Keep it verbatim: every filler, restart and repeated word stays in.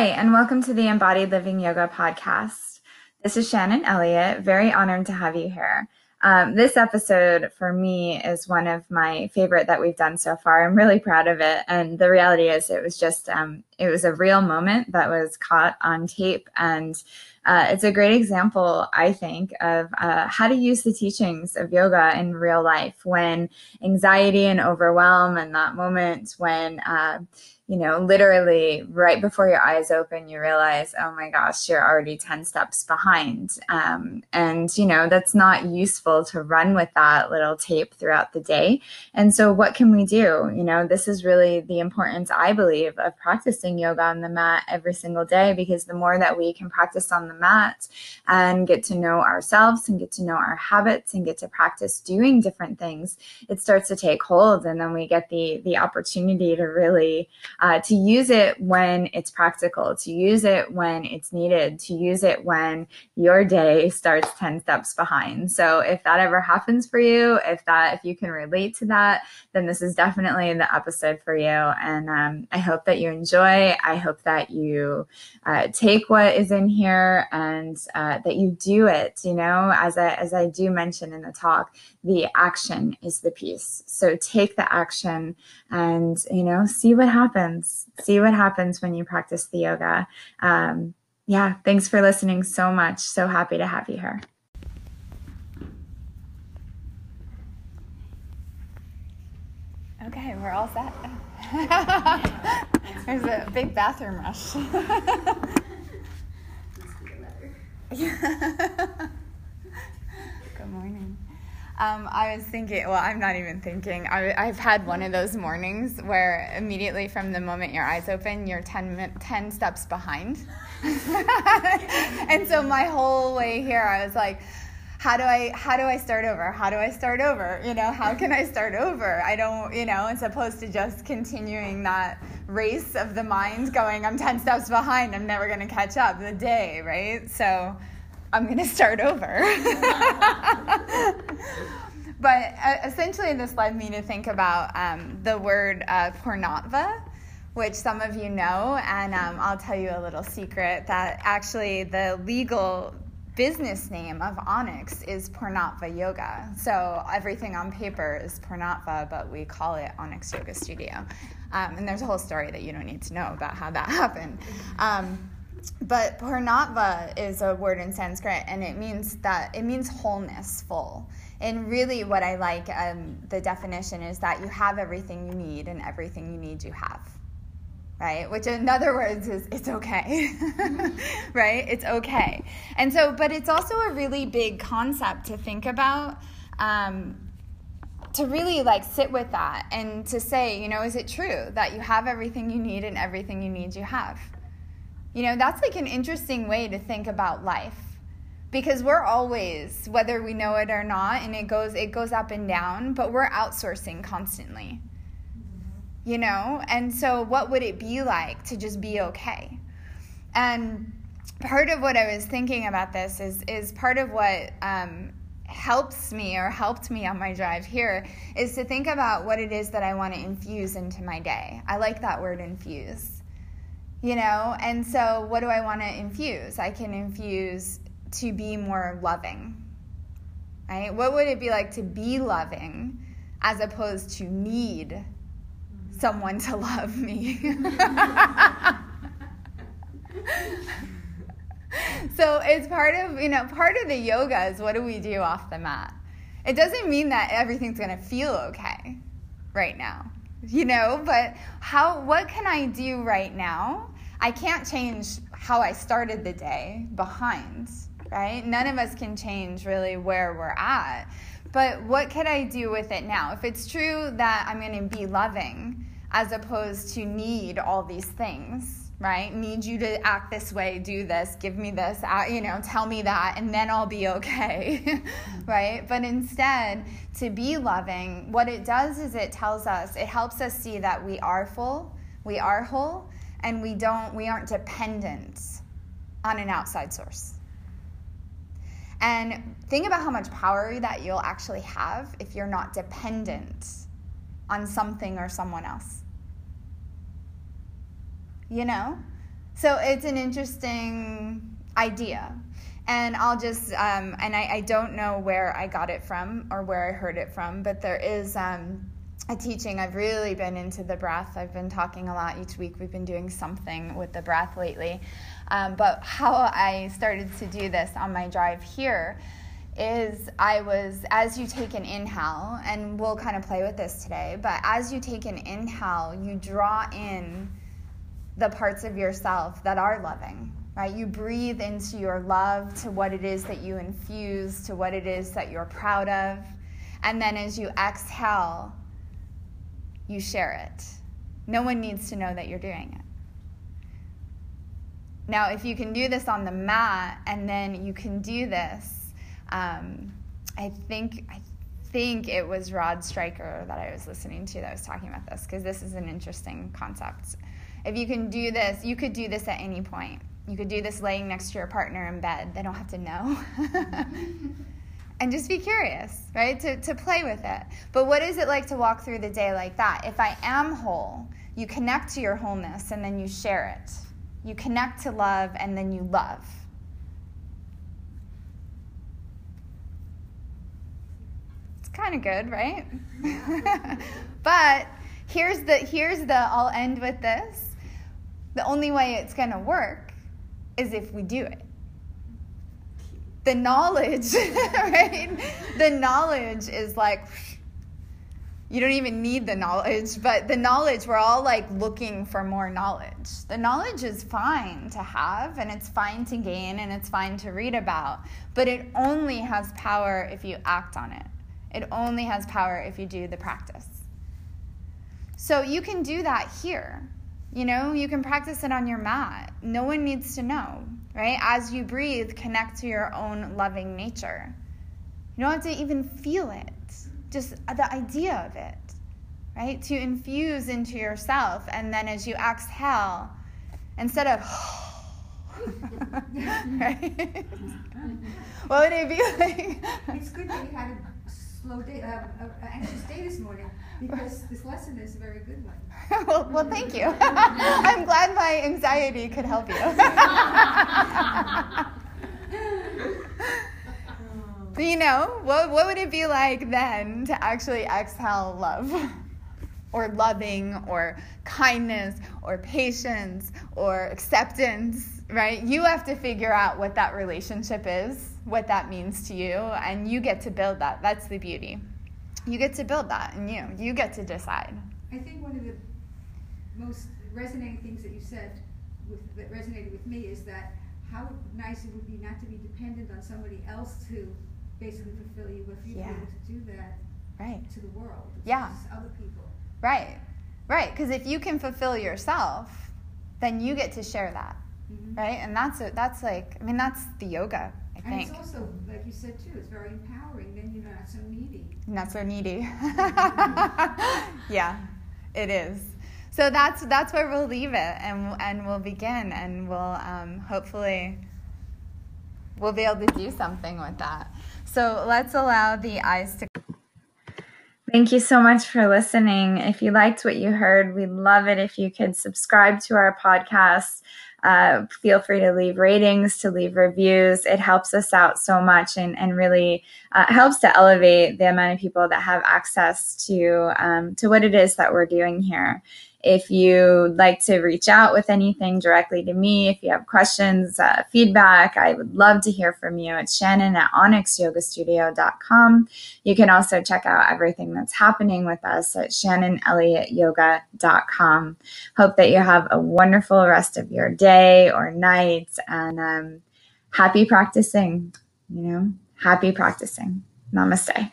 Hi, and welcome to the Embodied Living Yoga podcast. This is Shannon Elliott. Very honored to have you here. Um, this episode for me is one of my favorite that we've done so far. I'm really proud of it. And the reality is it was just, um, it was a real moment that was caught on tape. And uh, it's a great example, I think, of uh, how to use the teachings of yoga in real life when anxiety and overwhelm and that moment when, uh, you know, literally right before your eyes open, you realize, oh my gosh, you're already ten steps behind. Um, and, you know, that's not useful to run with that little tape throughout the day. And so what can we do? You know, this is really the importance, I believe, of practicing yoga on the mat every single day, because the more that we can practice on the mat and get to know ourselves and get to know our habits and get to practice doing different things, it starts to take hold. And then we get the, the opportunity to really... Uh, to use it when it's practical, to use it when it's needed, to use it when your day starts ten steps behind. So if that ever happens for you, if that if you can relate to that, then this is definitely the episode for you. And um, I hope that you enjoy. I hope that you uh, take what is in here and uh, that you do it. You know, as I, as I do mention in the talk, the action is the piece. So take the action and, you know, see what happens. See what happens when you practice the yoga. Um, yeah, thanks for listening so much. So happy to have you here. Okay, we're all set. There's a big bathroom rush. Good morning. Um, I was thinking, well, I'm not even thinking. I, I've had one of those mornings where immediately from the moment your eyes open, you're ten, ten steps behind. And so my whole way here, I was like, how do I, how do I start over? How do I start over? You know, how can I start over? I don't, you know, as opposed to just continuing that race of the mind going, I'm ten steps behind. I'm never going to catch up the day, right? So... I'm going to start over. But essentially this led me to think about um, the word uh, Purnatva, which some of you know, and um, I'll tell you a little secret that actually the legal business name of Onyx is Purnatva Yoga. So everything on paper is Purnatva, but we call it Onyx Yoga Studio. Um, and there's a whole story that you don't need to know about how that happened. Um, But Purnatva is a word in Sanskrit, and it means that it means wholeness, full. And really what I like, um, the definition is that you have everything you need and everything you need you have, right? Which in other words is it's okay, right? It's okay. And so, but it's also a really big concept to think about, um, to really like sit with that and to say, you know, is it true that you have everything you need and everything you need you have? You know, that's like an interesting way to think about life, because we're always, whether we know it or not, and it goes it goes up and down, but we're outsourcing constantly, you know? And so what would it be like to just be okay? And part of what I was thinking about this is, is part of what um, helps me or helped me on my drive here is to think about what it is that I want to infuse into my day. I like that word, infuse. You know, and so what do I want to infuse? I can infuse to be more loving, right? What would it be like to be loving as opposed to need someone to love me? So it's part of, you know, part of the yoga is what do we do off the mat? It doesn't mean that everything's going to feel okay right now, you know, but how, what can I do right now? I can't change how I started the day behind, right? None of us can change really where we're at. But what can I do with it now? If it's true that I'm going to be loving as opposed to need all these things, right? Need you to act this way, do this, give me this, you know, tell me that, and then I'll be okay, right? But instead, to be loving, what it does is it tells us, it helps us see that we are full, we are whole, and we don't, we aren't dependent on an outside source. And think about how much power that you'll actually have if you're not dependent on something or someone else. You know? So it's an interesting idea. And I'll just, um, and I, I don't know where I got it from or where I heard it from, but there is um, a teaching. I've really been into the breath. I've been talking a lot each week. We've been doing something with the breath lately. Um, but how I started to do this on my drive here is I was, as you take an inhale, and we'll kind of play with this today, but as you take an inhale, you draw in the parts of yourself that are loving. Right? You breathe into your love, to what it is that you infuse, to what it is that you're proud of. And then as you exhale, you share it. No one needs to know that you're doing it. Now, if you can do this on the mat, and then you can do this, um, I think I think it was Rod Stryker that I was listening to that was talking about this, because this is an interesting concept. If you can do this, you could do this at any point. You could do this laying next to your partner in bed. They don't have to know. And just be curious, right, to, to play with it. But what is it like to walk through the day like that? If I am whole, you connect to your wholeness, and then you share it. You connect to love, and then you love. It's kind of good, right? But here's the, here's the, I'll end with this. The only way it's going to work is if we do it. The knowledge, right? The knowledge is like, you don't even need the knowledge, but the knowledge, we're all like looking for more knowledge. The knowledge is fine to have, and it's fine to gain, and it's fine to read about, but it only has power if you act on it. It only has power if you do the practice. So you can do that here. You know, you can practice it on your mat. No one needs to know, right? As you breathe, connect to your own loving nature. You don't have to even feel it, just the idea of it, right? To infuse into yourself, and then as you exhale, instead of, right? What would it be like? It's good that you had a slow day, uh, an anxious day this morning. Because this lesson is a very good one. well, well, thank you. I'm glad my anxiety could help you. So, you know, what what would it be like then to actually exhale love? Or loving, or kindness, or patience, or acceptance, right? You have to figure out what that relationship is, what that means to you, and you get to build that. That's the beauty. You get to build that, and you you get to decide. I think one of the most resonating things that you said with, that resonated with me is that how nice it would be not to be dependent on somebody else to basically fulfill you, if you were yeah. able to do that right. to the world, yeah. to other people. Right, right. Because if you can fulfill yourself, then you get to share that, mm-hmm. right? And that's a, that's like, I mean, that's the yoga. I think. And it's also, like you said too, it's very empowering. Then you're not so needy. Not so needy. Yeah, it is. So that's that's where we'll leave it, and and we'll begin, and we'll um, hopefully we'll be able to do something with that. So let's allow the eyes to. Thank you so much for listening. If you liked what you heard, we'd love it if you could subscribe to our podcast. Uh, feel free to leave ratings, to leave reviews. It helps us out so much, and, and really uh, helps to elevate the amount of people that have access to um, to what it is that we're doing here. If you'd like to reach out with anything directly to me, if you have questions, uh, feedback, I would love to hear from you. It's Shannon at onyx yoga studio dot com. You can also check out everything that's happening with us at Shannon Elliott Yoga dot com. Hope that you have a wonderful rest of your day or night, and um, happy practicing, you know, happy practicing. Namaste.